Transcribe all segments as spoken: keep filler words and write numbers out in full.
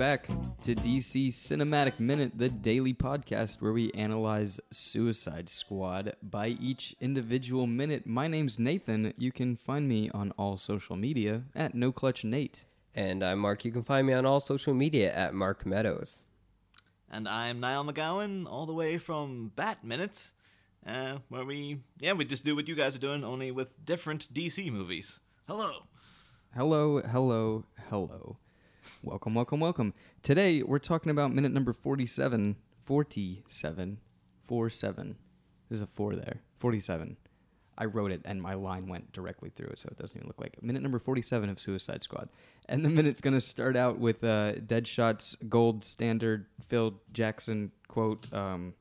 back to D C Cinematic Minute, the daily podcast where we analyze Suicide Squad by each individual minute. My name's Nathan. You can find me on all social media at NoClutchNate. And I'm Mark. You can find me on all social media at Mark Meadows. And I'm Niall McGowan, all the way from Bat Minutes, uh, where we, yeah, we just do what you guys are doing, only with different D C movies. Hello. Hello, hello, hello. Welcome, welcome, welcome. Today, we're talking about minute number forty-seven. forty-seven. forty-seven. There's a four there. forty-seven. I wrote it, and my line went directly through it, so it doesn't even look like it. Minute number forty-seven of Suicide Squad. And the minute's going to start out with uh, Deadshot's gold standard Phil Jackson quote. Um,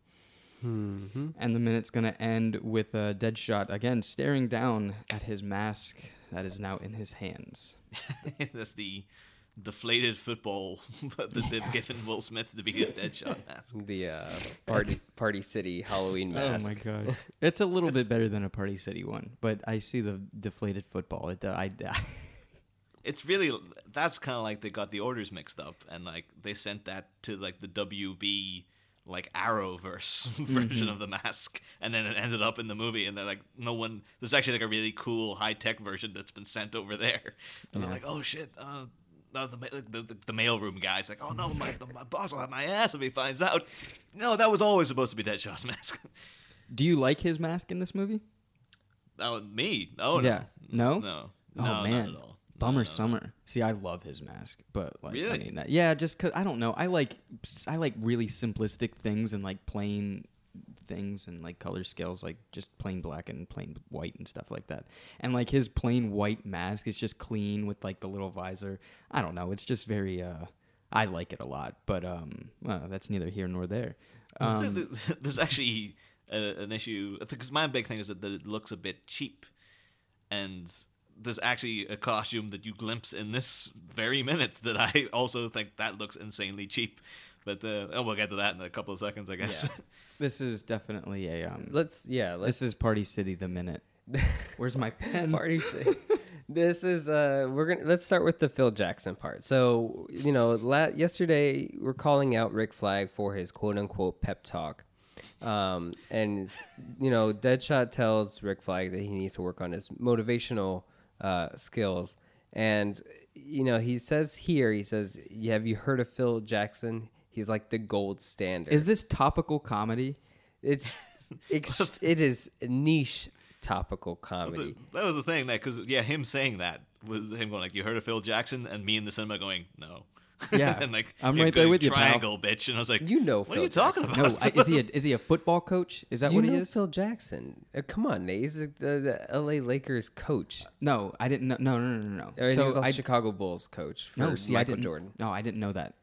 mm-hmm. And the minute's going to end with uh, Deadshot, again, staring down at his mask that is now in his hands. That's the deflated football that yeah. they've given Will Smith to be a Deadshot mask. The uh, party Party City Halloween mask. Oh my god, it's a little bit better than a Party City one, but I see the deflated football. It, uh, I, I it's really that's kind of like they got the orders mixed up, and like they sent that to like the W B like Arrowverse version mm-hmm. of the mask, and then it ended up in the movie, and they're like, no one. There's actually like a really cool high tech version that's been sent over there, and yeah. they're like, oh shit. Uh, No, the, the the the mailroom guy's like, oh no, my, the, my boss will have my ass if he finds out. No, that was always supposed to be Deadshot's mask. Do you like his mask in this movie? Oh, me? Oh, yeah. No. No? No. Oh, no, man. Not at all. Bummer no, summer. No. See, I love his mask, but like, really? I mean, that, yeah, just because, I don't know. I like, I like really simplistic things and like plain things and like color scales, like just plain black and plain white and stuff like that. And like his plain white mask is just clean with like the little visor. I don't know. It's just very, uh, I like it a lot, but um, well, that's neither here nor there. Um, There's actually a, an issue because my big thing is that, that it looks a bit cheap, and there's actually a costume that you glimpse in this very minute that I also think that looks insanely cheap. But uh, oh, we'll get to that in a couple of seconds, I guess. Yeah. This is definitely a um. Let's yeah. Let's, this is Party City the minute. Where's my pen? Party City. This is uh. We're gonna let's start with the Phil Jackson part. So you know, la- yesterday we're calling out Rick Flag for his quote unquote pep talk, um, and you know, Deadshot tells Rick Flag that he needs to work on his motivational uh, skills, and you know, he says here, he says, "Have you heard of Phil Jackson? He's like the gold standard." Is this topical comedy? It's, it's it is niche topical comedy. That was the thing, that because yeah, him saying that was him going like, "You heard of Phil Jackson?" and me in the cinema going, "No." Yeah, and like I'm right there with you, triangle bitch, and I was like, "You know, what Phil are you Jackson. Talking about? No, I, is he a, is he a football coach? Is that you what he know is?" Phil Jackson. Uh, come on, Nate. He's the, the, the L A Lakers coach. No, I didn't. know. No, no, no, no. no. So he was also Chicago Bulls coach for no, see, Michael Jordan. No, I didn't know that.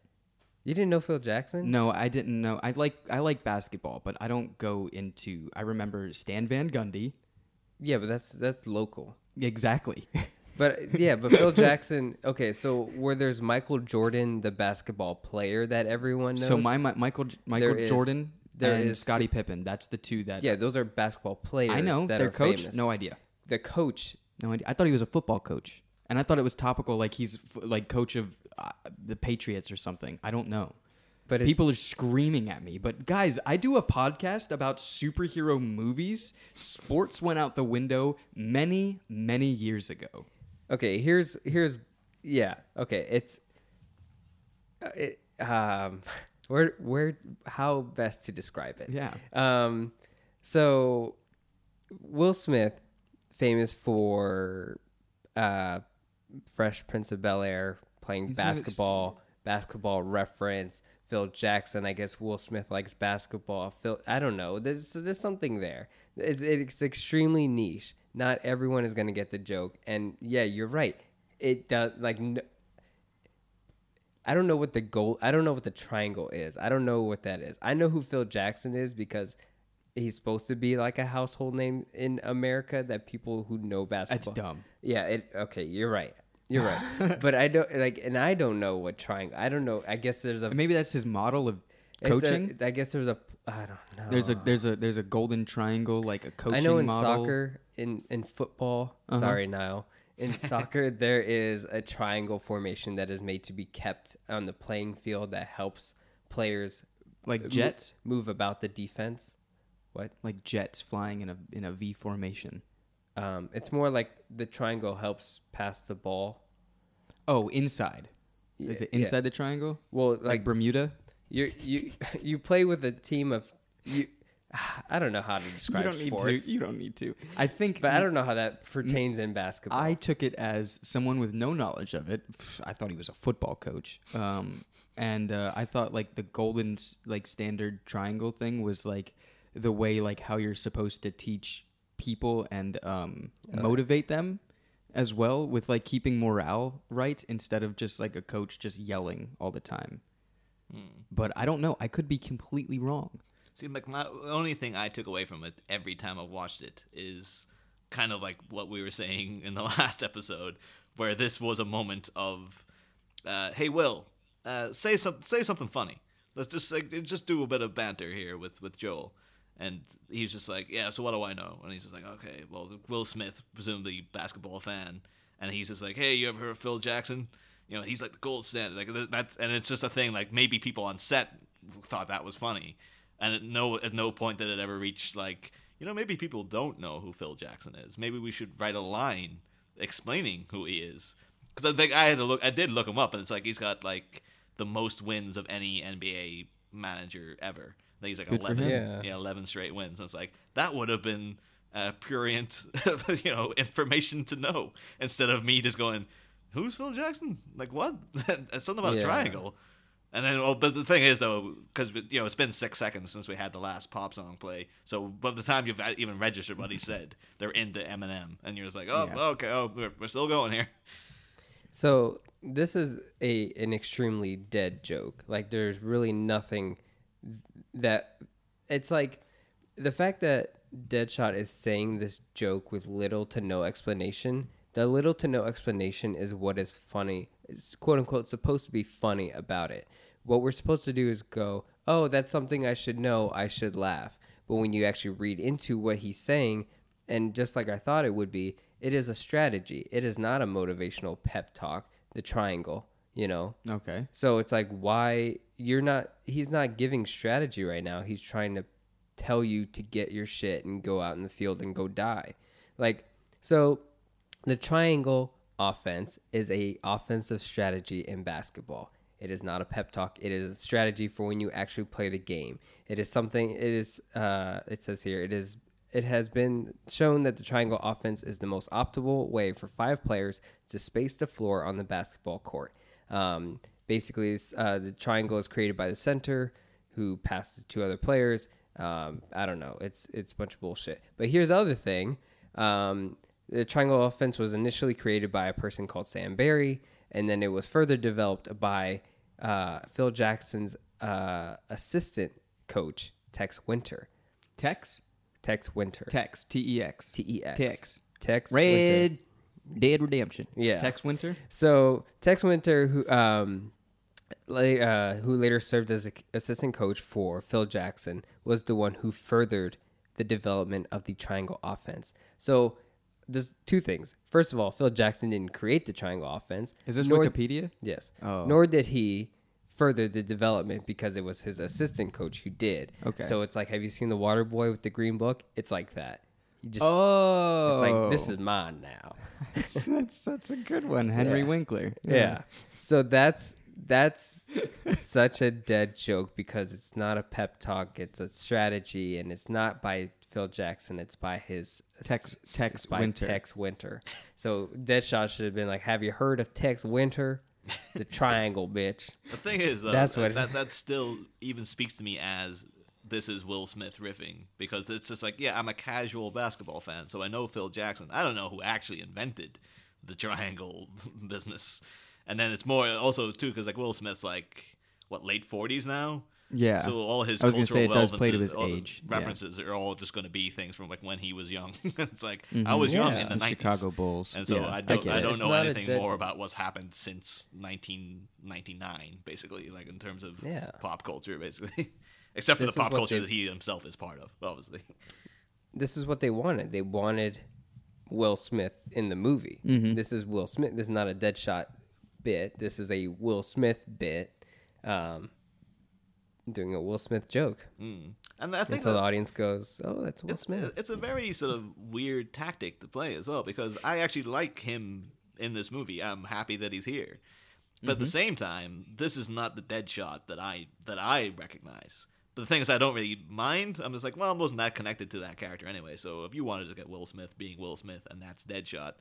You didn't know Phil Jackson? No, I didn't know. I like I like basketball, but I don't go into. I remember Stan Van Gundy. Yeah, but that's that's local. Exactly. But yeah, but Phil Jackson. Okay, so where there's Michael Jordan, the basketball player that everyone knows. So my, my Michael Michael there Jordan is, there and Scottie Pippen. That's the two that. Yeah, those are basketball players. I know that their are coach. Famous. No idea. The coach. No idea. I thought he was a football coach. And I thought it was topical, like he's like coach of uh, the Patriots or something. I don't know. But people are screaming at me. But guys, I do a podcast about superhero movies. Sports went out the window many, many years ago. Okay, here's here's yeah. Okay, it's it, um where where how best to describe it? Yeah. Um. So Will Smith, famous for uh. Fresh Prince of Bel Air, playing He's basketball, his... basketball reference. Phil Jackson, I guess Will Smith likes basketball. Phil, I don't know. There's there's something there. It's it's extremely niche. Not everyone is going to get the joke. And yeah, you're right. It does like. No, I don't know what the goal. I don't know what the triangle is. I don't know what that is. I know who Phil Jackson is because he's supposed to be like a household name in America that people who know basketball. That's dumb. Yeah. It, okay. You're right. You're right. But I don't like, and I don't know what triangle. I don't know. I guess there's a, maybe that's his model of coaching. A, I guess there's a, I don't know. There's a, there's a, there's a golden triangle, like a coaching model. I know in model. soccer, in, in football, uh-huh. sorry, Niall, in soccer, there is a triangle formation that is made to be kept on the playing field that helps players like jets move, move about the defense. What? Like jets flying in a in a V formation. Um, it's more like the triangle helps pass the ball. Oh, inside. Yeah, is it inside yeah. the triangle? Well, like, like Bermuda. You you you play with a team of you. I don't know how to describe you don't sports. Need to. You don't need to. I think, but I don't know how that pertains in basketball. I took it as someone with no knowledge of it. I thought he was a football coach, um, and uh, I thought like the golden like standard triangle thing was like the way like how you're supposed to teach people and um, okay. motivate them as well with like keeping morale right instead of just like a coach just yelling all the time. Hmm. But I don't know. I could be completely wrong. Seems like my only thing I took away from it every time I've watched it is kind of like what we were saying in the last episode, where this was a moment of, uh, hey, Will, uh, say some say something funny. Let's just like just do a bit of banter here with, with Joel. And he's just like, yeah, so what do I know? And he's just like, okay, well, Will Smith, presumably basketball fan. And he's just like, hey, you ever heard of Phil Jackson? You know, he's like the gold standard. Like that's, and it's just a thing, like maybe people on set thought that was funny. And at no at no point did it ever reach, like, you know, maybe people don't know who Phil Jackson is. Maybe we should write a line explaining who he is. Because I think I had to look, I did look him up, and it's like he's got, like, the most wins of any N B A manager ever. I think he's, like, Good eleven yeah. yeah, eleven straight wins. And it's like, that would have been uh, prurient, you know, information to know. Instead of me just going, who's Phil Jackson? Like, what? Something about yeah. a triangle. And then, well, but the thing is, though, because, you know, it's been six seconds since we had the last pop song play. So by the time you've even registered what he said, they're into Eminem. And you're just like, oh, yeah. okay, oh, we're, we're still going here. So this is a an extremely dead joke. Like, there's really nothing that... It's like the fact that Deadshot is saying this joke with little to no explanation. The little to no explanation is what is funny. It's quote-unquote supposed to be funny about it. What we're supposed to do is go, oh, that's something I should know, I should laugh. But when you actually read into what he's saying, and just like I thought it would be, it is a strategy. It is not a motivational pep talk, the triangle, you know? Okay. So it's like, why you're not, he's not giving strategy right now. He's trying to tell you to get your shit and go out in the field and go die. Like, so the triangle offense is a offensive strategy in basketball. It is not a pep talk. It is a strategy for when you actually play the game. It is something. It is. Uh, it says here. It is. It has been shown that the triangle offense is the most optimal way for five players to space the floor on the basketball court. Um, basically, uh, the triangle is created by the center, who passes to other players. Um, I don't know. It's it's a bunch of bullshit. But here's the other thing. Um, The triangle offense was initially created by a person called Sam Barry, and then it was further developed by uh, Phil Jackson's uh, assistant coach, Tex Winter. Tex? Tex Winter. Tex. T E X. T E X. Tex. Tex Red Winter. Dead Redemption. Yeah. Tex Winter? So Tex Winter, who um, lay, uh, who later served as an assistant coach for Phil Jackson, was the one who furthered the development of the triangle offense. So... There's two things. First of all, Phil Jackson didn't create the triangle offense. Is this nor, Wikipedia? Yes. Oh. Nor did he further the development because it was his assistant coach who did. Okay. So it's like, have you seen The Water Boy with the green book? It's like that. You just oh. It's like, this is mine now. that's, that's that's a good one, Henry yeah. Winkler. Yeah. yeah. So that's that's such a dead joke because it's not a pep talk. It's a strategy, and it's not by Phil Jackson, it's by his Tex Tex by Winter. Tex Winter. So Deadshot should have been like, "Have you heard of Tex Winter? The triangle, bitch." The thing is, though, that's what that, that still even speaks to me as this is Will Smith riffing, because it's just like, yeah, I'm a casual basketball fan, so I know Phil Jackson. I don't know who actually invented the triangle business, and then it's more also too because like Will Smith's like what late forties now. Yeah. So all his I was going to say it does play to his age. References yeah. are all just going to be things from like when he was young. It's like mm-hmm. I was yeah. young in the nineties. Chicago Bulls. And so yeah, I don't I, I don't know anything dead... more about what's happened since nineteen ninety-nine basically, like in terms of yeah. pop culture basically. Except for this the pop culture they... that he himself is part of, obviously. This is what they wanted. They wanted Will Smith in the movie. Mm-hmm. This is Will Smith. This is not a Deadshot bit. This is a Will Smith bit. Um, doing a Will Smith joke. Mm. And I think so the audience goes, oh, that's Will it's, Smith. It's a very sort of weird tactic to play as well, because I actually like him in this movie. I'm happy that he's here. But mm-hmm. at the same time, this is not the Deadshot that I that I recognize. But the thing is, I don't really mind. I'm just like, well, I wasn't that connected to that character anyway. So if you want to just get Will Smith being Will Smith and that's Deadshot,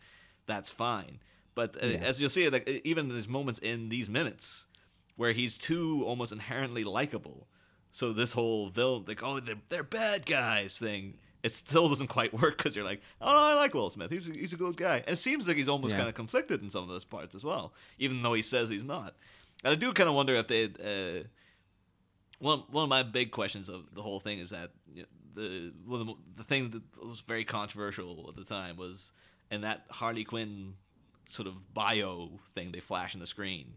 that's fine. But uh, yeah. as you'll see, like even there's moments in these minutes where he's too almost inherently likable. So this whole villain, like, oh, they're, they're bad guys thing, it still doesn't quite work because you're like, oh, no, I like Will Smith. He's a, he's a good guy. And it seems like he's almost yeah. kind of conflicted in some of those parts as well, even though he says he's not. And I do kind of wonder if they... Uh, one one of my big questions of the whole thing is that you know, the, one of the the thing that was very controversial at the time was in that Harley Quinn sort of bio thing they flash on the screen.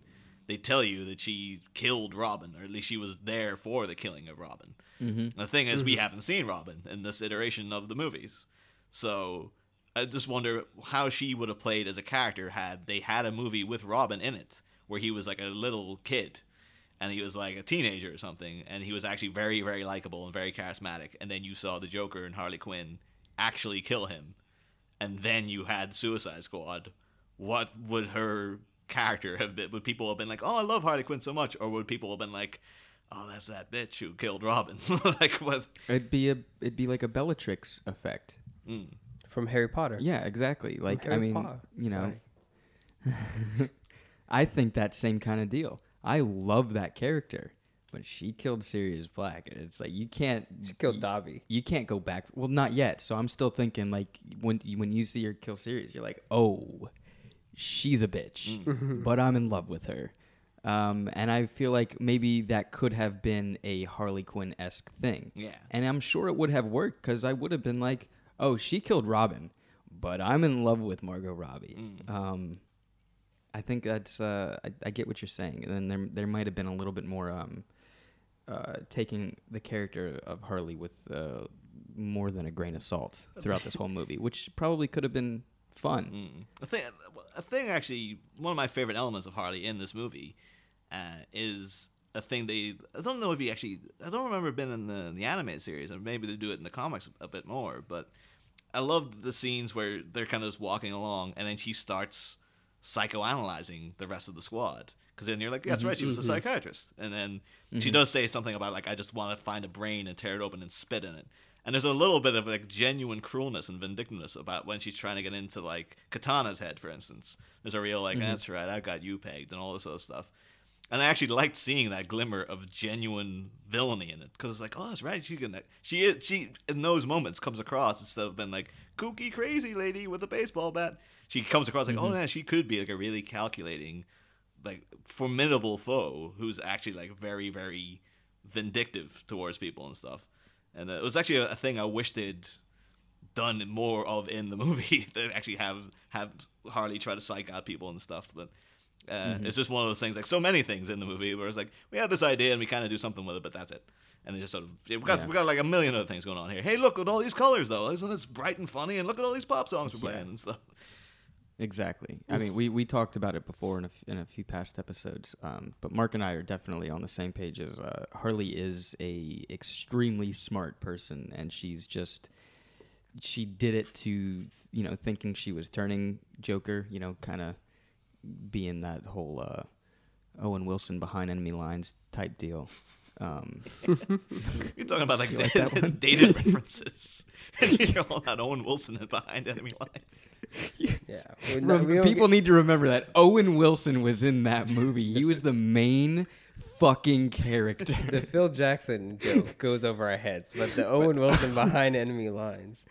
They tell you that she killed Robin, or at least she was there for the killing of Robin. Mm-hmm. The thing is, mm-hmm. we haven't seen Robin in this iteration of the movies. So I just wonder how she would have played as a character had they had a movie with Robin in it, where he was like a little kid, and he was like a teenager or something, and he was actually very, very likable and very charismatic, and then you saw the Joker and Harley Quinn actually kill him, and then you had Suicide Squad. What would her... character have been? Would people have been like, oh, I love Harley Quinn so much, or would people have been like, oh, that's that bitch who killed Robin? Like what? It'd be a it'd be like a Bellatrix effect mm. from Harry Potter. Yeah, exactly. Like I mean, Potter. You know, I think that same kind of deal. I love that character, but she killed Sirius Black, and it's like you can't. She killed you, Dobby. You can't go back. Well, not yet. So I'm still thinking like when when you see her kill Sirius, you're like, oh. She's a bitch, mm. but I'm in love with her. Um, and I feel like maybe that could have been a Harley Quinn-esque thing. Yeah. And I'm sure it would have worked because I would have been like, oh, she killed Robin, but I'm in love with Margot Robbie. Mm. Um, I think that's, uh, I, I get what you're saying. And then there there might have been a little bit more um, uh, taking the character of Harley with uh, more than a grain of salt throughout this whole movie, which probably could have been fun. Mm. A thing, a thing actually, one of my favorite elements of Harley in this movie uh, is a thing they, I don't know if he actually, I don't remember it being in the, the animated series, and maybe they do it in the comics a bit more, but I love the scenes where they're kind of just walking along, and then she starts psychoanalyzing the rest of the squad, because then you're like, yeah, that's right, she was a psychiatrist. And then mm-hmm. she does say something about, like, I just want to find a brain and tear it open and spit in it. And there's a little bit of like genuine cruelness and vindictiveness about when she's trying to get into like Katana's head, for instance. There's a real like, mm-hmm. that's right, I've got you pegged and all this other stuff. And I actually liked seeing that glimmer of genuine villainy in it, because it's like, oh, that's right, she can, she is, she in those moments comes across, instead of being like kooky crazy lady with a baseball bat, she comes across like, mm-hmm. oh yeah, she could be like a really calculating, like formidable foe who's actually like very very vindictive towards people and stuff. And it was actually a thing I wish they'd done more of in the movie. They actually have have Harley try to psych out people and stuff. But uh, mm-hmm. it's just one of those things, like so many things in the movie, where it's like, we had this idea and we kind of do something with it, but that's it. And they just sort of, we got yeah. we got like a million other things going on here. Hey, look at all these colors, though. Isn't this bright and funny? And look at all these pop songs we're playing yeah. and stuff. Exactly. I mean, we, we talked about it before in a, in a few past episodes, um, but Mark and I are definitely on the same page as uh, Harley is a extremely smart person, and she's just, she did it to, you know, thinking she was turning Joker, you know, kind of being that whole uh, Owen Wilson behind enemy lines type deal. Um, You're talking about like, like that dated references. You know, all that Owen Wilson and behind enemy lines. Yes. Yeah, we don't, we don't people get... need to remember that Owen Wilson was in that movie. He was the main fucking character. The Phil Jackson joke goes over our heads, but the Owen Wilson behind enemy lines.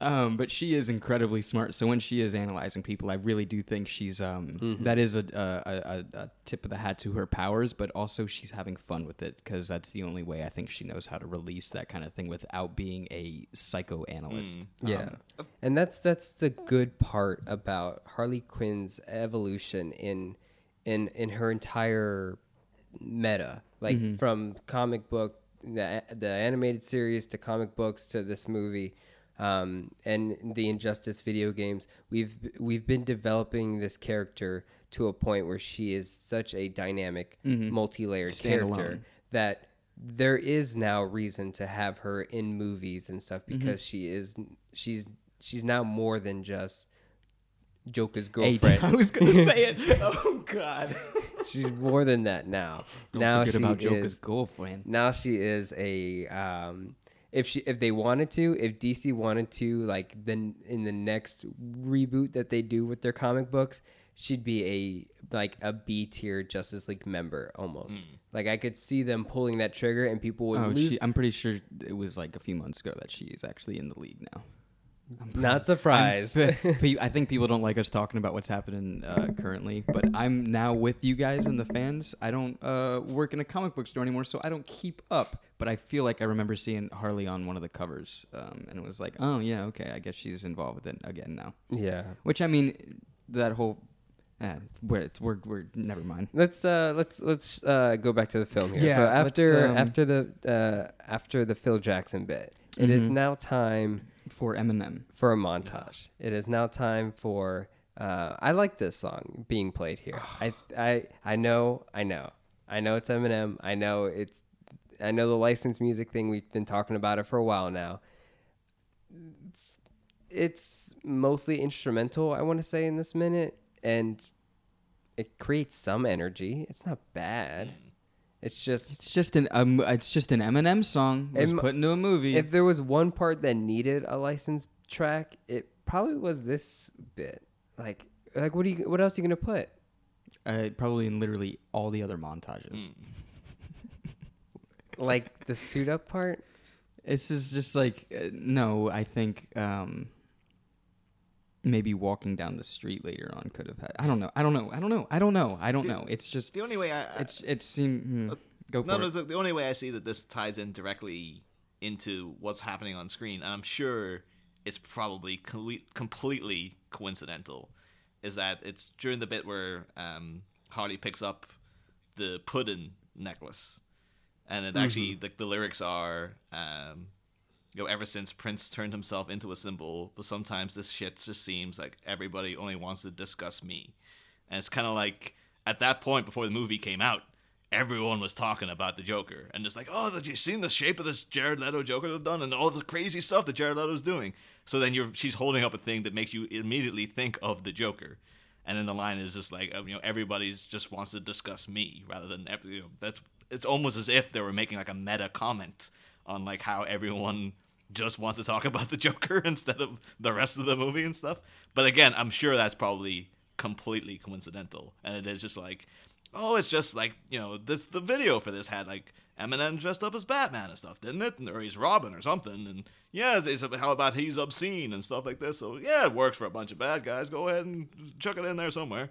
Um, but she is incredibly smart. So when she is analyzing people, I really do think she's um, mm-hmm. that is a, a, a, a tip of the hat to her powers. But also she's having fun with it, because that's the only way I think she knows how to release that kind of thing without being a psychoanalyst. Mm. Yeah, um, and that's that's the good part about Harley Quinn's evolution in in in her entire meta, like mm-hmm. from comic book, the the animated series to comic books to this movie. um, and the Injustice video games, we've we've been developing this character to a point where she is such a dynamic, mm-hmm. multi-layered Stand-alone. character that there is now reason to have her in movies and stuff, because mm-hmm. she is she's she's now more than just Joker's girlfriend. Hey, I was gonna say it. Oh God. She's more than that now. Don't now forget she about Joker's is, girlfriend. Now she is a um, if she if they wanted to, if D C wanted to, like then in the next reboot that they do with their comic books, she'd be a like a B tier Justice League member almost. Mm. Like I could see them pulling that trigger and people would oh, lose. She, I'm pretty sure it was like a few months ago that she is actually in the league now. I'm not surprised. I think people don't like us talking about what's happening uh, currently, but I'm now with you guys and the fans. I don't uh, work in a comic book store anymore, so I don't keep up, but I feel like I remember seeing Harley on one of the covers, um, and it was like, oh, yeah, okay, I guess she's involved with it again now. Yeah. Which, I mean, that whole... Yeah, we're, we're we're never mind. Let's uh let's let's uh go back to the film here. Yeah, so after um, after the uh, after the Phil Jackson bit, mm-hmm. it is now time for Eminem for a montage. Yeah. It is now time for uh I like this song being played here. I I I know I know I know it's Eminem. I know it's I know the licensed music thing. We've been talking about it for a while now. It's mostly instrumental, I want to say, in this minute. And it creates some energy. It's not bad. It's just it's just an um, it's just an Eminem song it was put into a movie. If there was one part that needed a licensed track, it probably was this bit. Like like what do you what else are you gonna put? Uh, probably in literally all the other montages. Mm. Like the suit up part. This is just like uh, no. I think. Um, Maybe walking down the street later on could have had. I don't know. I don't know. I don't know. I don't know. I don't know. It's just the only way. I, I it's it seemed hmm, go no, for no, it. The only way I see that this ties in directly into what's happening on screen, and I'm sure it's probably co- completely coincidental, is that it's during the bit where um, Harley picks up the puddin necklace, and it mm-hmm. actually the, the lyrics are. Um, You know, ever since Prince turned himself into a symbol, but sometimes this shit just seems like everybody only wants to discuss me. And it's kind of like, at that point before the movie came out, everyone was talking about the Joker. And just like, oh, have you seen the shape of this Jared Leto Joker they've done? And all the crazy stuff that Jared Leto's doing. So then you're she's holding up a thing that makes you immediately think of the Joker. And then the line is just like, you know, everybody's just wants to discuss me rather than, you know, that's it's almost as if they were making like a meta comment on like how everyone just wants to talk about the Joker instead of the rest of the movie and stuff. But again, I'm sure that's probably completely coincidental. And it is just like, oh, it's just like, you know, this the video for this had like Eminem dressed up as Batman and stuff, didn't it? Or he's Robin or something. And yeah, it's, it's, how about he's obscene and stuff like this? So yeah, it works for a bunch of bad guys. Go ahead and chuck it in there somewhere.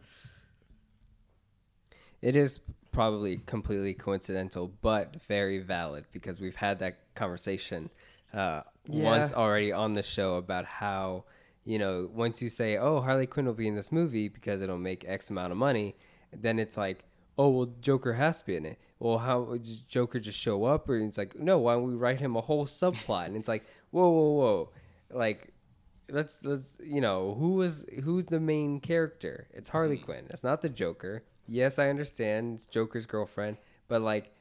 It is probably completely coincidental, but very valid, because we've had that conversation uh, yeah. once already on the show about how, you know, once you say, oh, Harley Quinn will be in this movie because it'll make X amount of money, then it's like, oh, well, Joker has to be in it. Well, how would Joker just show up? Or it's like, no, why don't we write him a whole subplot? And it's like, whoa, whoa, whoa. Like, let's, let's, you know, who was, who's the main character? It's Harley Quinn. It's not the Joker. Yes, I understand it's Joker's girlfriend, but like,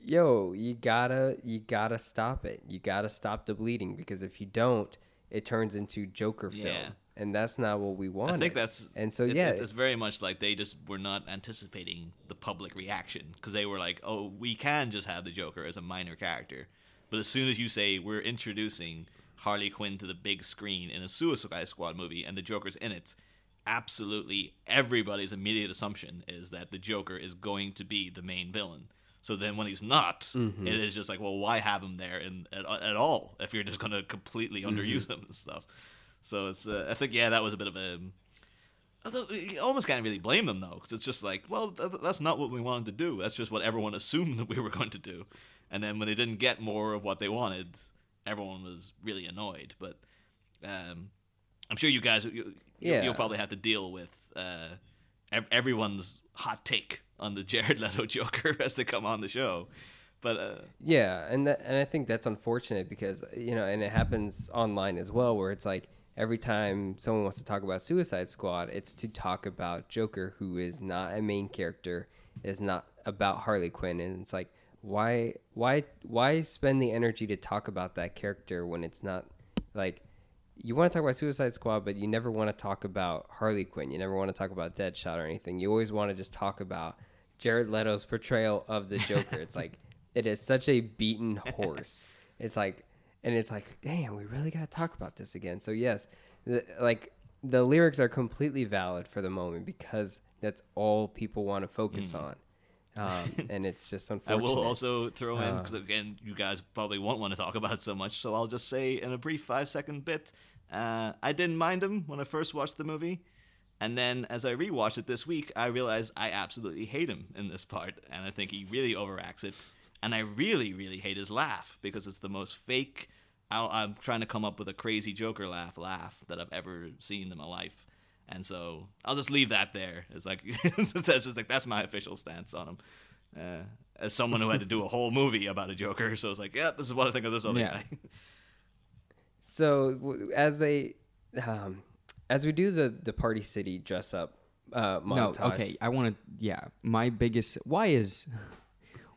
yo, you gotta, you gotta stop it. You gotta stop the bleeding, because if you don't, it turns into Joker yeah. film, and that's not what we wanted. I think that's, and so it, yeah, it's very much like they just were not anticipating the public reaction, because they were like, oh, we can just have the Joker as a minor character, but as soon as you say we're introducing Harley Quinn to the big screen in a Suicide Squad movie and the Joker's in it. Absolutely everybody's immediate assumption is that the Joker is going to be the main villain. So then when he's not, mm-hmm. it is just like, well, why have him there in, at, at all if you're just going to completely mm-hmm. underuse him and stuff? So it's, uh, I think, yeah, that was a bit of a... You almost can't really blame them, though, because it's just like, well, th- that's not what we wanted to do. That's just what everyone assumed that we were going to do. And then when they didn't get more of what they wanted, everyone was really annoyed. But... um I'm sure you guys, you, yeah. you'll probably have to deal with uh, everyone's hot take on the Jared Leto Joker as they come on the show. But uh, yeah, and that, and I think that's unfortunate because, you know, and it happens online as well, where it's like every time someone wants to talk about Suicide Squad, it's to talk about Joker, who is not a main character, is not about Harley Quinn, and it's like, why, why, why spend the energy to talk about that character when it's not like you want to talk about Suicide Squad, but you never want to talk about Harley Quinn. You never want to talk about Deadshot or anything. You always want to just talk about Jared Leto's portrayal of the Joker. It's like, it is such a beaten horse. It's like, and it's like, damn, we really got to talk about this again. So yes, the, like the lyrics are completely valid for the moment because that's all people want to focus mm. on. Um, and it's just unfortunate. I will also throw in, because uh, again, you guys probably won't want to talk about it so much, so I'll just say in a brief five-second bit, uh, I didn't mind him when I first watched the movie, and then as I rewatched it this week, I realized I absolutely hate him in this part, and I think he really overacts it, and I really, really hate his laugh, because it's the most fake, I'll, I'm trying to come up with a crazy Joker laugh laugh that I've ever seen in my life. And so I'll just leave that there. It's like, it's just like that's my official stance on him. Uh, as someone who had to do a whole movie about a Joker, so it's like, yeah, this is what I think of this other yeah. guy. So as a um, as we do the the Party City dress up uh, montage. No, okay, I want to. Yeah, my biggest why is.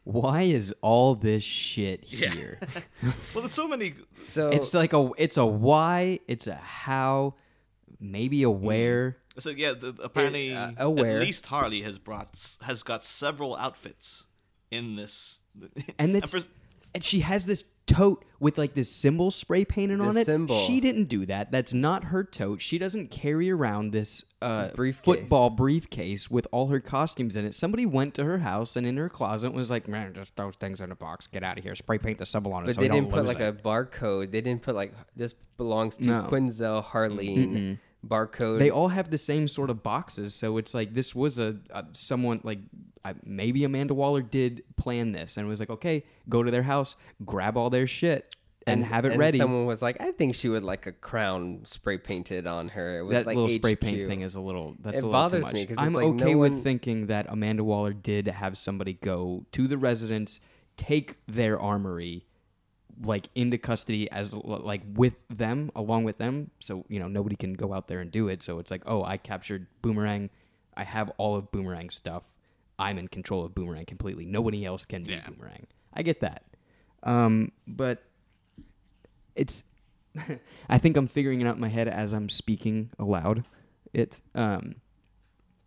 Why is all this shit here? Yeah. Well, there's so many. So it's like a it's a why, it's a how. Maybe aware. So yeah, the, apparently uh, aware. At least Harley has brought has got several outfits in this, and that's, and she has this tote with like this symbol spray painted on it. Symbol. She didn't do that. That's not her tote. She doesn't carry around this uh, briefcase. football briefcase with all her costumes in it. Somebody went to her house and in her closet was like, man, just throw things in a box. Get out of here. Spray paint the symbol on it. But so they didn't put like it. a barcode. They didn't put like this belongs to no. Quinzel Harleen. Mm-hmm. Barcode. They all have the same sort of boxes, so it's like this was a, a someone like I, maybe Amanda Waller did plan this and was like, okay, go to their house, grab all their shit, and, and have it and ready. Someone was like, I think she would like a crown spray painted on her. With that like little H Q. Spray paint thing is a little. That's it a little bothers too much. me because I'm like okay no with one... thinking that Amanda Waller did have somebody go to the residence, take their armory. Like into custody as like with them along with them, so you know nobody can go out there and do it. So it's like, oh, I captured Boomerang, I have all of Boomerang stuff, I'm in control of Boomerang completely. Nobody else can do yeah. Boomerang. I get that, um, but it's. I think I'm figuring it out in my head as I'm speaking aloud. It um,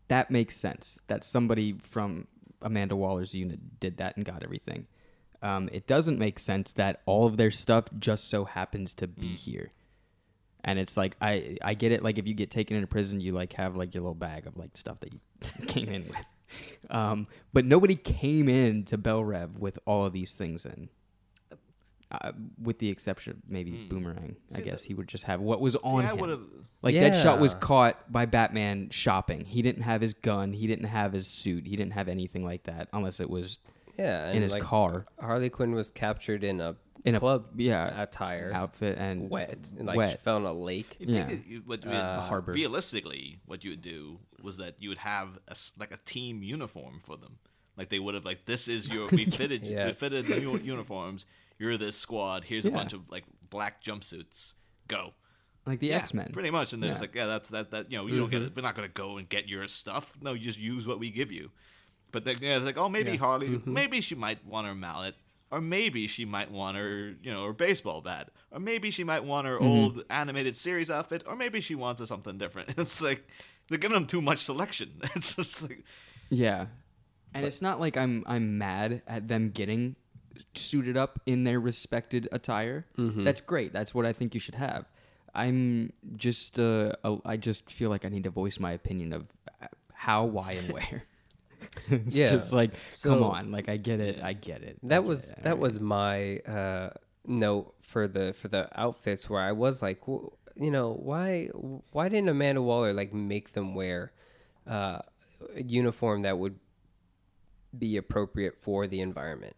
that makes sense that somebody from Amanda Waller's unit did that and got everything. Um, it doesn't make sense that all of their stuff just so happens to be mm. here. And it's like, I, I get it. Like if you get taken into prison, you like have like your little bag of like stuff that you came in with. Um, but nobody came in to Bel Rev with all of these things in. Uh, with the exception of maybe mm. Boomerang, see, I guess the, he would just have what was see, on I him. Like yeah. Deadshot was caught by Batman shopping. He didn't have his gun. He didn't have his suit. He didn't have anything like that unless it was... Yeah, and in his like car. Harley Quinn was captured in a in club a, yeah, attire. Outfit and wet. And like wet. She fell in a lake. You yeah. think you, what, uh, I mean, harbor. Realistically, what you would do was that you would have a, like a team uniform for them. Like they would have like, this is your, we fitted, yes. we fitted new uniforms. You're this squad. Here's yeah. a bunch of like black jumpsuits. Go. Like the yeah, X-Men. Pretty much. And they're yeah. just like, yeah, that's that, that, you know, you mm-hmm. don't get it. We're not going to go and get your stuff. No, you just use what we give you. But then, yeah, it's like, oh, maybe yeah. Harley, mm-hmm. maybe she might want her mallet, or maybe she might want her, you know, her baseball bat, or maybe she might want her mm-hmm. old animated series outfit, or maybe she wants her something different. It's like they're giving them too much selection. It's just like, yeah, and but, it's not like I'm I'm mad at them getting suited up in their respected attire. Mm-hmm. That's great. That's what I think you should have. I'm just, uh, I just feel like I need to voice my opinion of how, why, and where. It's yeah. just like, so, come on, like I get it, I get it. That was that was my uh, note for the for the outfits where I was like, well, you know, why why didn't Amanda Waller like make them wear uh, a uniform that would be appropriate for the environment?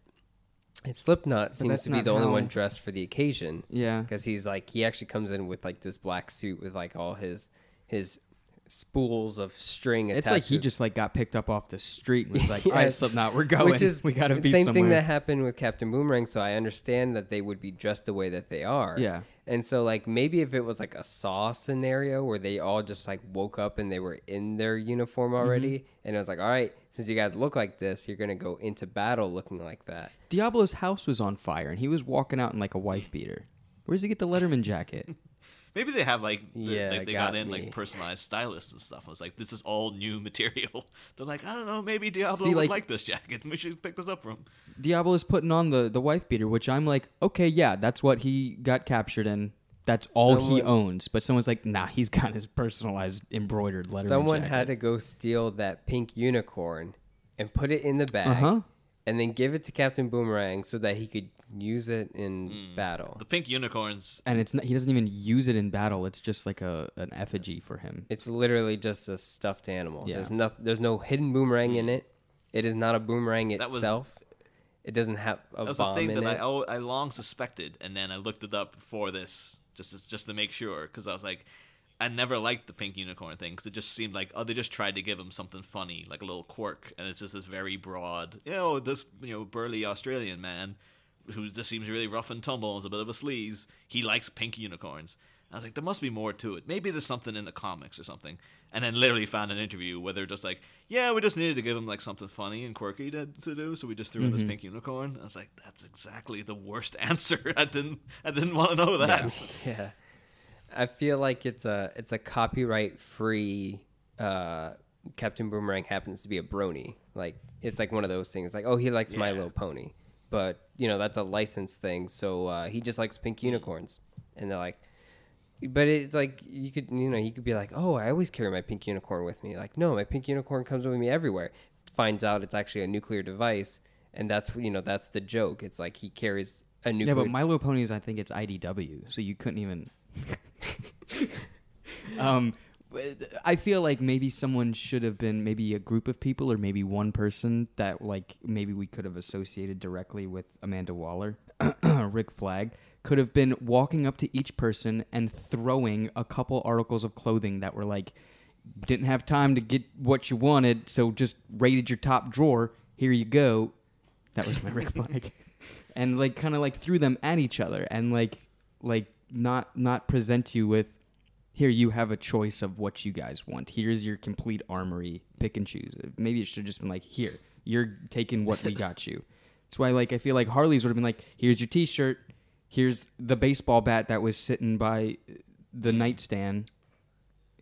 And Slipknot seems to be the only one dressed for the occasion. Yeah, because he's like he actually comes in with like this black suit with like all his his spools of string attached. It's like he just like got picked up off the street and was like, yes. all right, Slipknot, we're going. Which is we got to be somewhere. The same thing that happened with Captain Boomerang, so I understand that they would be dressed the way that they are. Yeah. And so, like, maybe if it was, like, a Saw scenario where they all just, like, woke up and they were in their uniform already, mm-hmm. and it was like, all right, since you guys look like this, you're going to go into battle looking like that. Diablo's house was on fire, and he was walking out in, like, a wife beater. Where does he get the Letterman jacket? Maybe they have, like, the, yeah, like they got, got in, me. like, personalized stylists and stuff. I was like, this is all new material. They're like, I don't know, maybe Diablo would like, like this jacket. We should pick this up from him. Diablo's putting on the, the wife beater, which I'm like, okay, yeah, that's what he got captured in. That's all someone, he owns. But someone's like, nah, he's got his personalized embroidered Letterman Someone jacket. Had to go steal that pink unicorn and put it in the bag. Uh-huh. And then give it to Captain Boomerang so that he could use it in mm, battle. The pink unicorns. And it's not, he doesn't even use it in battle. It's just like a an effigy for him. It's literally just a stuffed animal. Yeah. There's, no, there's no hidden boomerang mm. in it. It is not a boomerang that itself. Was, it doesn't have a bomb in it. That was the thing that I, I long suspected. And then I looked it up before this just, just to make sure. Because I was like, I never liked the pink unicorn thing because it just seemed like, oh, they just tried to give him something funny, like a little quirk, and it's just this very broad, you know, this, you know, burly Australian man who just seems really rough and tumble, is a bit of a sleaze. He likes pink unicorns. And I was like, there must be more to it. Maybe there's something in the comics or something. And then literally found an interview where they're just like, yeah, we just needed to give him like something funny and quirky to, to do, so we just threw mm-hmm. in this pink unicorn. And I was like, that's exactly the worst answer. I didn't, I didn't want to know that. Yeah. yeah. I feel like it's a it's a copyright free. Uh, Captain Boomerang happens to be a brony. Like it's like one of those things. Like oh, he likes yeah. My Little Pony, but you know that's a license thing. So uh, he just likes pink unicorns, and they're like, but it's like you could you know you could be like oh I always carry my pink unicorn with me. Like no, my pink unicorn comes with me everywhere. Finds out it's actually a nuclear device, and that's you know that's the joke. It's like he carries a nuclear. Yeah, but My Little Pony is I think it's I D W, so you couldn't even. um, I feel like maybe someone should have been maybe a group of people or maybe one person that like maybe we could have associated directly with Amanda Waller, Rick Flag could have been walking up to each person and throwing a couple articles of clothing that were like didn't have time to get what you wanted, so just raided your top drawer. Here you go. That was my Rick Flag, and like kind of like threw them at each other and like like. Not not present you with, here you have a choice of what you guys want. Here's your complete armory, pick and choose. Maybe it should have just been like, here, you're taking what we got you. That's why like I feel like Harley's would have been like, here's your T-shirt, here's the baseball bat that was sitting by the nightstand,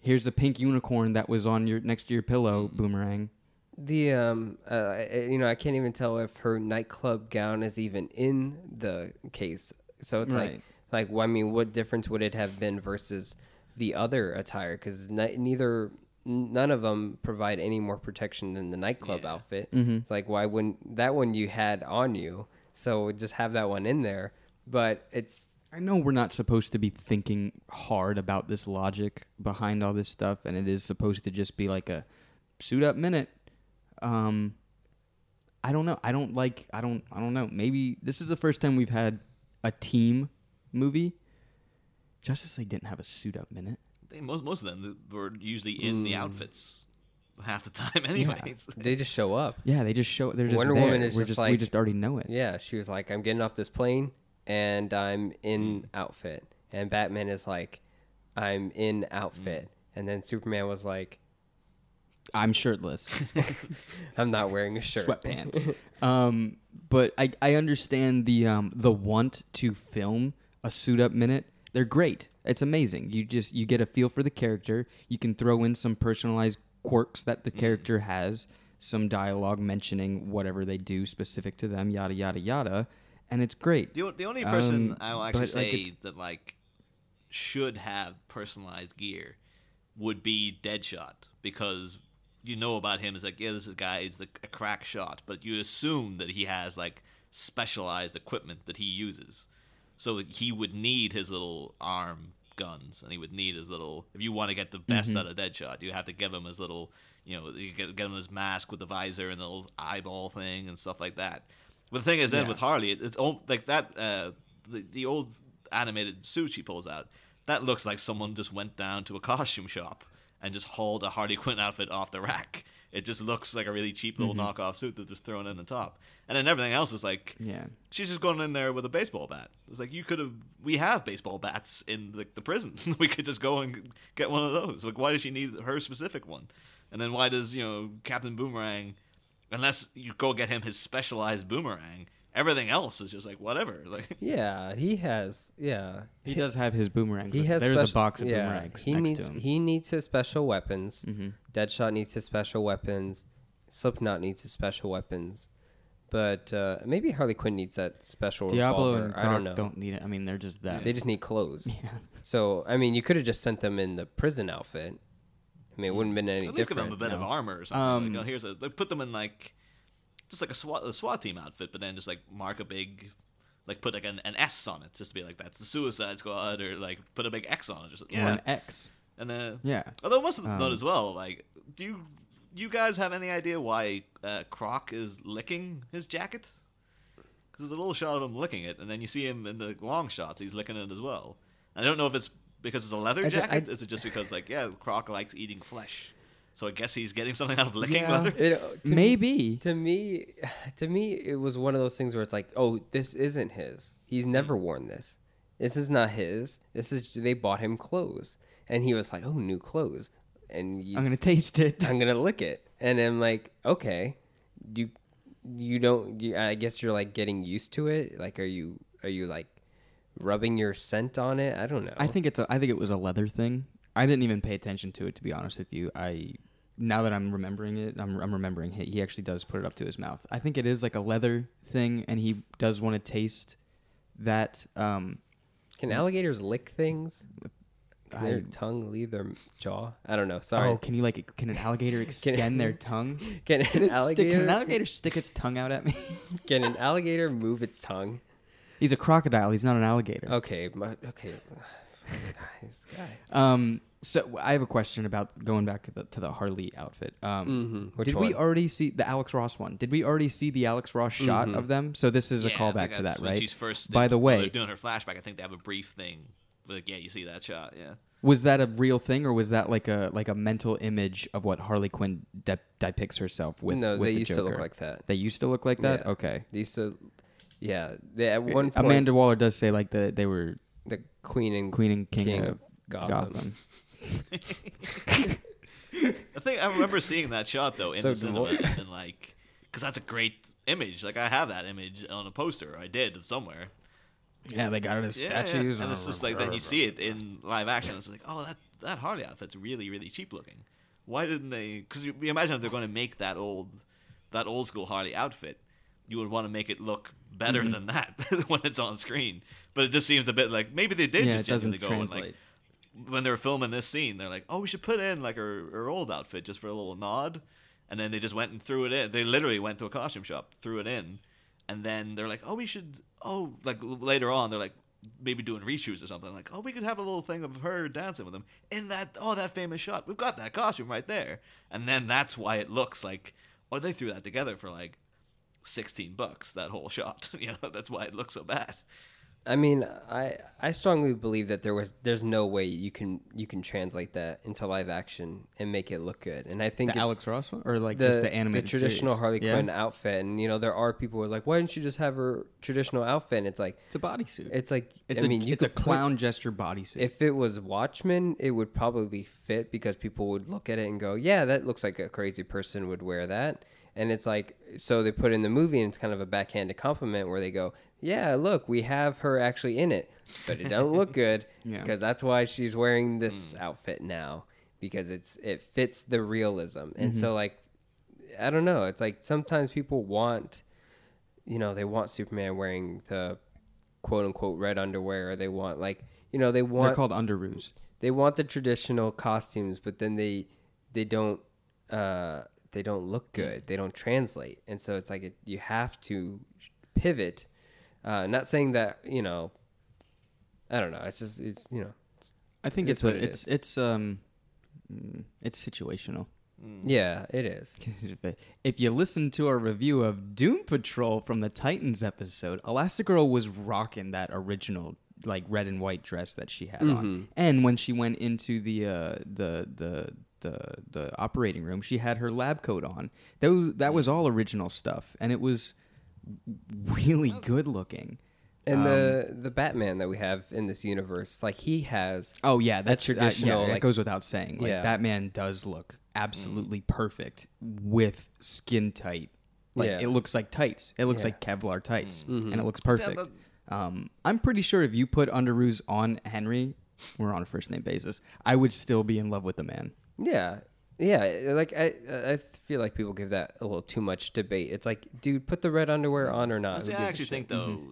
here's the pink unicorn that was on your next to your pillow, Boomerang. The um, uh, you know, I can't even tell if her nightclub gown is even in the case. So it's right. like. Like, well, I mean, what difference would it have been versus the other attire? Because ni- neither, none of them provide any more protection than the nightclub yeah. outfit. Mm-hmm. It's like, why wouldn't that one you had on you? So just have that one in there. But it's. I know we're not supposed to be thinking hard about this logic behind all this stuff, and it is supposed to just be like a suit up minute. Um, I don't know. I don't like. I don't. I don't know. Maybe this is the first time we've had a team. Movie, Justice League didn't have a suit up minute. They, most most of them were usually in mm. the outfits half the time, anyways. Yeah. They just show up. Yeah, they just show up. They're just Wonder there. Woman is just, just like we just already know it. Yeah, she was like, "I'm getting off this plane and I'm in mm. outfit," and Batman is like, "I'm in outfit," mm. and then Superman was like, "I'm shirtless. I'm not wearing a shirt, sweatpants." um, but I I understand the um the want to film. A suit up minute, they're great. It's amazing. You just you get a feel for the character. You can throw in some personalized quirks that the mm-hmm. character has, some dialogue mentioning whatever they do specific to them, yada yada yada, and it's great. The, the only person um, I will actually say like that like should have personalized gear would be Deadshot, because you know about him is like yeah, this guy is the, a crack shot, but you assume that he has like specialized equipment that he uses. So he would need his little arm guns, and he would need his little. If you want to get the best mm-hmm. out of Deadshot, you have to give him his little. You know, you get, get him his mask with the visor and the little eyeball thing and stuff like that. But the thing is, then yeah. with Harley, it, it's all, like that. Uh, the, the old animated suit she pulls out that looks like someone just went down to a costume shop and just hauled a Harley Quinn outfit off the rack. It just looks like a really cheap little mm-hmm. knockoff suit that was thrown in on top. And then everything else is like, yeah, she's just going in there with a baseball bat. It's like, you could have, we have baseball bats in the, the prison. We could just go and get one of those. Like, why does she need her specific one? And then why does, you know, Captain Boomerang, unless you go get him his specialized boomerang, everything else is just like, whatever. Like, yeah, he has, yeah. He does have his boomerang. He has there's special, a box of yeah, boomerangs he next needs, to him. He needs his special weapons. Mm-hmm. Deadshot needs his special weapons. Slipknot needs his special weapons. But uh, maybe Harley Quinn needs that special Diablo revolver. And Croc I don't know. Don't need it. I mean, they're just that. They just need clothes. Yeah. So, I mean, you could have just sent them in the prison outfit. I mean, it wouldn't have been any different. At least different. Give them a bit no. of armor or something. Um, like, you know, here's a, they put them in like... Just like a SWAT, a SWAT team outfit, but then just like mark a big, like put like an, an S on it, just to be like, that's the Suicide Squad, or like put a big X on it, just like, yeah, or an X, and then yeah. Although most of them um, know as well. Like, do you, you guys have any idea why uh, Croc is licking his jacket? Because there's a little shot of him licking it, and then you see him in the long shots, he's licking it as well. I don't know if it's because it's a leather jacket, I, I, is it just because like yeah, Croc likes eating flesh. So I guess he's getting something out of licking yeah. leather? It, to Maybe. Me, to me, to me, it was one of those things where it's like, oh, this isn't his. He's never worn this. This is not his. This is they bought him clothes. And he was like, oh, new clothes. And he's, I'm going to taste it. I'm going to lick it. And I'm like, okay. You you don't, you, I guess you're like getting used to it. Like, are you, are you like rubbing your scent on it? I don't know. I think it's a, I think it was a leather thing. I didn't even pay attention to it, to be honest with you. I now that I'm remembering it, I'm, I'm remembering he, he actually does put it up to his mouth. I think it is like a leather thing, and he does want to taste that. Um, Can alligators lick things? Can I, their tongue leave their jaw? I don't know. Sorry. Oh, can you like? Can an alligator extend can, their tongue? Can an, can, an alligator, stick, can an alligator stick its tongue out at me? Can an alligator move its tongue? He's a crocodile. He's not an alligator. Okay. My, okay. Guys, guys. Um, so I have a question about going back to the to the Harley outfit. Um, mm-hmm. Which did one? We already see the Alex Ross one? Did we already see the Alex Ross shot mm-hmm. of them? So this is yeah, a callback to that, right? She's first. By the way, doing her flashback. I think they have a brief thing. Like, yeah, you see that shot. Yeah. Was that a real thing, or was that like a like a mental image of what Harley Quinn de- depicts herself with? No, with they the used Joker. To look like that. They used to look like that. Yeah. Okay. They used to. Yeah. They, at one point, Amanda Waller does say like the they were. The Queen and Queen and King, King of Gotham. Gotham. I think I remember seeing that shot though in so the cinema, and like, because that's a great image. Like I have that image on a poster. I did somewhere. Yeah, they got it as yeah, statues, yeah. and it's just like then you see it in live action. It's like, oh, that that Harley outfit's really really cheap looking. Why didn't they? Because you, you imagine if they're going to make that old that old school Harley outfit, you would want to make it look better mm-hmm. than that when it's on screen. But it just seems a bit like maybe they did yeah, just genuinely go and like when they were filming this scene, they're like, oh, we should put in like her, her old outfit just for a little nod. And then they just went and threw it in. They literally went to a costume shop, threw it in. And then they're like, oh, we should, oh, like later on, they're like maybe doing reshoots or something. Like, oh, we could have a little thing of her dancing with them in that, oh, that famous shot. We've got that costume right there. And then that's why it looks like, oh, they threw that together for like, sixteen bucks that whole shot. You know, that's why it looks so bad. I mean, I I strongly believe that there was there's no way you can you can translate that into live action and make it look good. And I think the it, Alex Ross one or like the, just the animated the traditional series. Harley yeah. Quinn outfit. And you know, there are people who are like, why didn't you just have her traditional outfit? And it's like it's a bodysuit. It's like it's I a, mean, you it's a clown put, gesture bodysuit. If it was Watchmen, it would probably fit because people would look at it and go, yeah, that looks like a crazy person would wear that. And it's like, so they put in the movie and it's kind of a backhanded compliment where they go, yeah, look, we have her actually in it, but it doesn't look good yeah. because that's why she's wearing this mm. outfit now because it's, it fits the realism. And mm-hmm. so like, I don't know. It's like sometimes people want, you know, they want Superman wearing the quote unquote red underwear, or they want like, you know, they want, they're called underoos. They want the traditional costumes, but then they, they don't, uh, they don't look good. They don't translate. And so it's like, it, you have to pivot. Uh, not saying that, you know, I don't know. It's just, it's, you know, it's, I think it's, it's, a, it it's, it's, um, it's situational. Yeah, it is. If you listen to our review of Doom Patrol from the Titans episode, Elastigirl was rocking that original, like red and white dress that she had mm-hmm. on. And when she went into the, uh, the, the, the the operating room, she had her lab coat on. That was, that was all original stuff, and it was really good looking. And um, the the Batman that we have in this universe, like he has, oh yeah, that's traditional. Uh, yeah, that like, goes without saying. Like yeah. Batman does look absolutely mm. perfect with skin tight. Like yeah. it looks like tights. It looks yeah. like Kevlar tights, mm-hmm. and it looks perfect. Yeah, but... um, I'm pretty sure if you put Underoos on Henry, we're on a first name basis, I would still be in love with the man. Yeah, yeah. Like I, I feel like people give that a little too much debate. It's like, dude, put the red underwear on or not. I actually think though. Mm-hmm.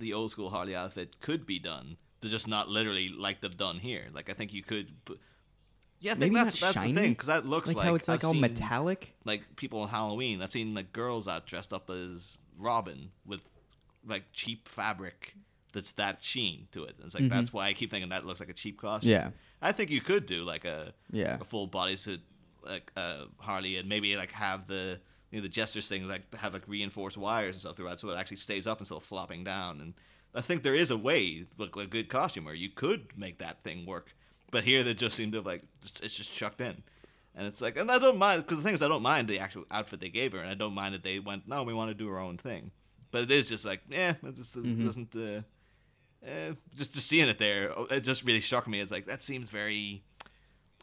The old school Harley outfit could be done, but just not literally like they've done here. Like I think you could, yeah, I think maybe that's, that's the thing because that looks like, like how it's like I've all seen, metallic. Like people on Halloween, I've seen like girls out dressed up as Robin with like cheap fabric that's that sheen to it. And it's like mm-hmm. that's why I keep thinking that looks like a cheap costume. Yeah, I think you could do like a yeah. a full bodysuit like uh, Harley and maybe like have the. You know, the gestures thing, like have like reinforced wires and stuff throughout, so it actually stays up instead of flopping down. And I think there is a way, like a good costumer, you could make that thing work. But here, they just seem to like just, it's just chucked in, and it's like, and I don't mind because the thing is, I don't mind the actual outfit they gave her, and I don't mind that they went, no, we want to do our own thing. But it is just like, yeah, it just it mm-hmm. doesn't. Uh, eh, just just seeing it there, it just really shocked me. It's like that seems very,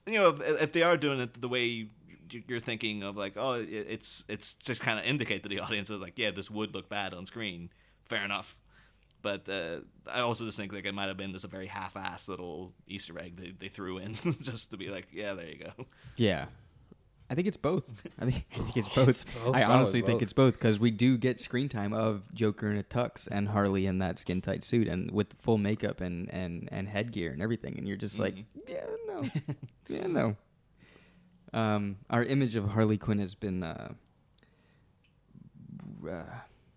you know, if, if they are doing it the way. You're thinking of like, oh, it's it's just kind of indicate to the audience that like, yeah, this would look bad on screen. Fair enough, but uh, I also just think like it might have been just a very half-assed little Easter egg they they threw in just to be like, yeah, there you go. Yeah, I think it's both. I think, I think it's both. It's both. I honestly both. think it's both because we do get screen time of Joker in a tux and Harley in that skin tight suit and with full makeup and and and headgear and everything, and you're just mm-hmm. like, yeah, no, yeah, no. Um, our image of Harley Quinn has been... Uh, uh,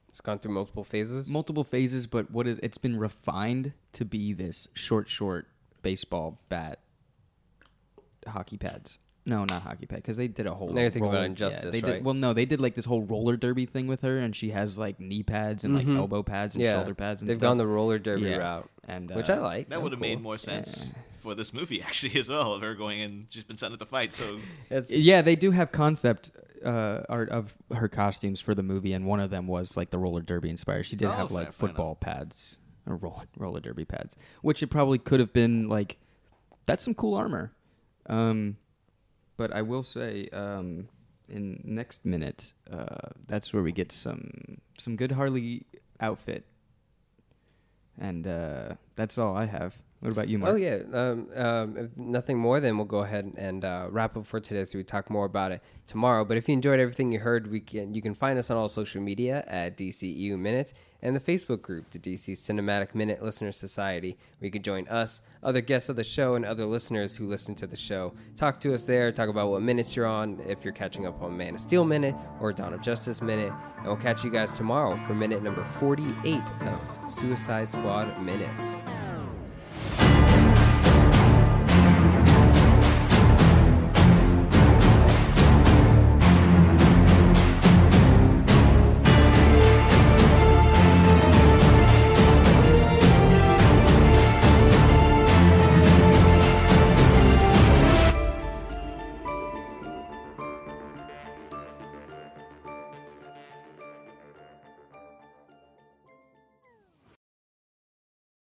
it's gone through multiple phases? Multiple phases, but what is it's been refined to be this short, short baseball bat hockey pads. No, not hockey pad, because they did a whole... Now you're thinking about Injustice, yeah, they right? Did, well, no, they did like this whole roller derby thing with her, and she has like knee pads and mm-hmm. like elbow pads and yeah. shoulder pads and They've stuff. They've gone the roller derby yeah. route, and uh, which I like. That would have cool. made more sense. Yeah. For this movie, actually, as well, of her going in, she's been sent at the fight. So it's yeah, they do have concept uh, art of her costumes for the movie, and one of them was like the roller derby inspired. She did oh, have fair, like football pads or roller roller derby pads, which it probably could have been like. That's some cool armor, um, but I will say um, in next minute, uh, that's where we get some some good Harley outfit, and uh, that's all I have. What about you, Mark? Oh, yeah. Um, um, if nothing more, then we'll go ahead and uh, wrap up for today so we talk more about it tomorrow. But if you enjoyed everything you heard, we can you can find us on all social media at D C E U Minutes and the Facebook group, the D C Cinematic Minute Listener Society, where you can join us, other guests of the show, and other listeners who listen to the show. Talk to us there. Talk about what minutes you're on, if you're catching up on Man of Steel Minute or Dawn of Justice Minute. And we'll catch you guys tomorrow for minute number forty-eight of Suicide Squad Minute.